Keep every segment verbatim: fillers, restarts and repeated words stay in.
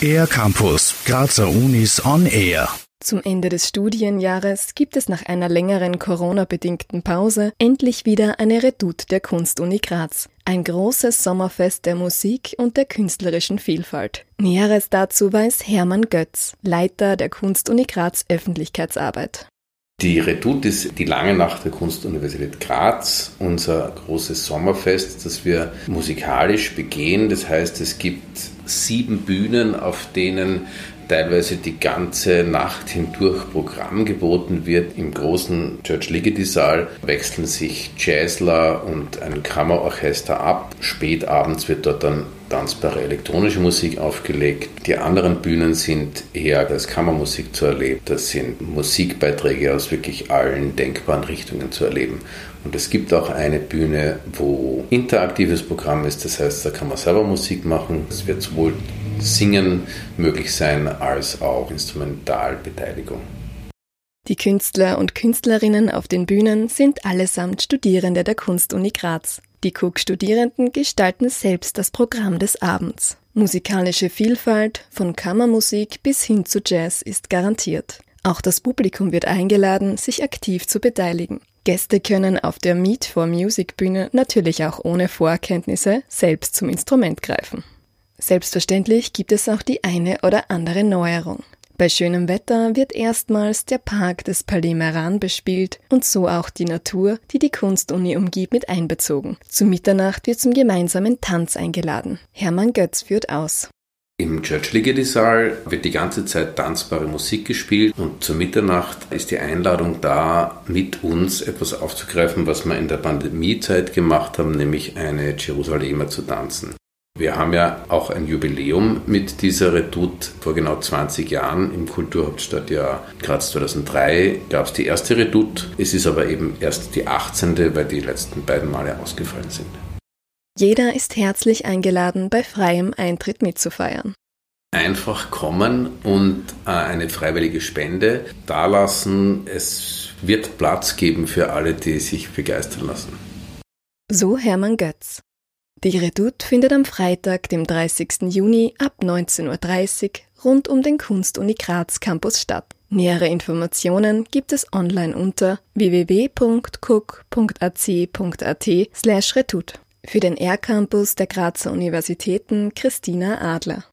AirCampus, Grazer Unis on Air. Zum Ende des Studienjahres gibt es nach einer längeren Corona-bedingten Pause endlich wieder eine Redoute der Kunstuni Graz. Ein großes Sommerfest der Musik und der künstlerischen Vielfalt. Näheres dazu weiß Hermann Götz, Leiter der Kunstuni Graz Öffentlichkeitsarbeit. Die Redoute ist die Lange Nacht der Kunstuniversität Graz, unser großes Sommerfest, das wir musikalisch begehen. Das heißt, es gibt sieben Bühnen, auf denen teilweise die ganze Nacht hindurch Programm geboten wird. Im großen György Ligeti Saal wechseln sich Jazzler und ein Kammerorchester ab. Spät abends wird dort dann tanzbare elektronische Musik aufgelegt. Die anderen Bühnen sind eher als Kammermusik zu erleben. Das sind Musikbeiträge aus wirklich allen denkbaren Richtungen zu erleben. Und es gibt auch eine Bühne, wo interaktives Programm ist. Das heißt, da kann man selber Musik machen. Es wird sowohl Singen möglich sein als auch Instrumentalbeteiligung. Die Künstler und Künstlerinnen auf den Bühnen sind allesamt Studierende der Kunstuni Graz. Die K U G-Studierenden gestalten selbst das Programm des Abends. Musikalische Vielfalt, von Kammermusik bis hin zu Jazz, ist garantiert. Auch das Publikum wird eingeladen, sich aktiv zu beteiligen. Gäste können auf der Meet for Music Bühne natürlich auch ohne Vorkenntnisse selbst zum Instrument greifen. Selbstverständlich gibt es auch die eine oder andere Neuerung. Bei schönem Wetter wird erstmals der Park des Palais Meran bespielt und so auch die Natur, die die Kunstuni umgibt, mit einbezogen. Zu Mitternacht wird zum gemeinsamen Tanz eingeladen. Hermann Götz führt aus. Im György Ligeti Saal wird die ganze Zeit tanzbare Musik gespielt und zur Mitternacht ist die Einladung da, mit uns etwas aufzugreifen, was wir in der Pandemiezeit gemacht haben, nämlich eine Jerusalema zu tanzen. Wir haben ja auch ein Jubiläum mit dieser Redoute. Vor genau zwanzig Jahren im Kulturhauptstadtjahr Graz zweitausenddrei gab es die erste Redoute. Es ist aber eben erst die achtzehnte, weil die letzten beiden Male ausgefallen sind. Jeder ist herzlich eingeladen, bei freiem Eintritt mitzufeiern. Einfach kommen und eine freiwillige Spende dalassen. Es wird Platz geben für alle, die sich begeistern lassen. So Hermann Götz. Die Redoute findet am Freitag, dem dreißigsten Juni ab neunzehn Uhr dreißig rund um den Kunstuni Graz Campus statt. Nähere Informationen gibt es online unter w w w punkt c u g punkt a c punkt a t slash redoute. Für den AirCampus der Grazer Universitäten Christina Adler.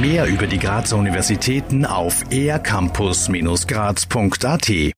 Mehr über die Grazer Universitäten auf aircampus dash graz punkt a t.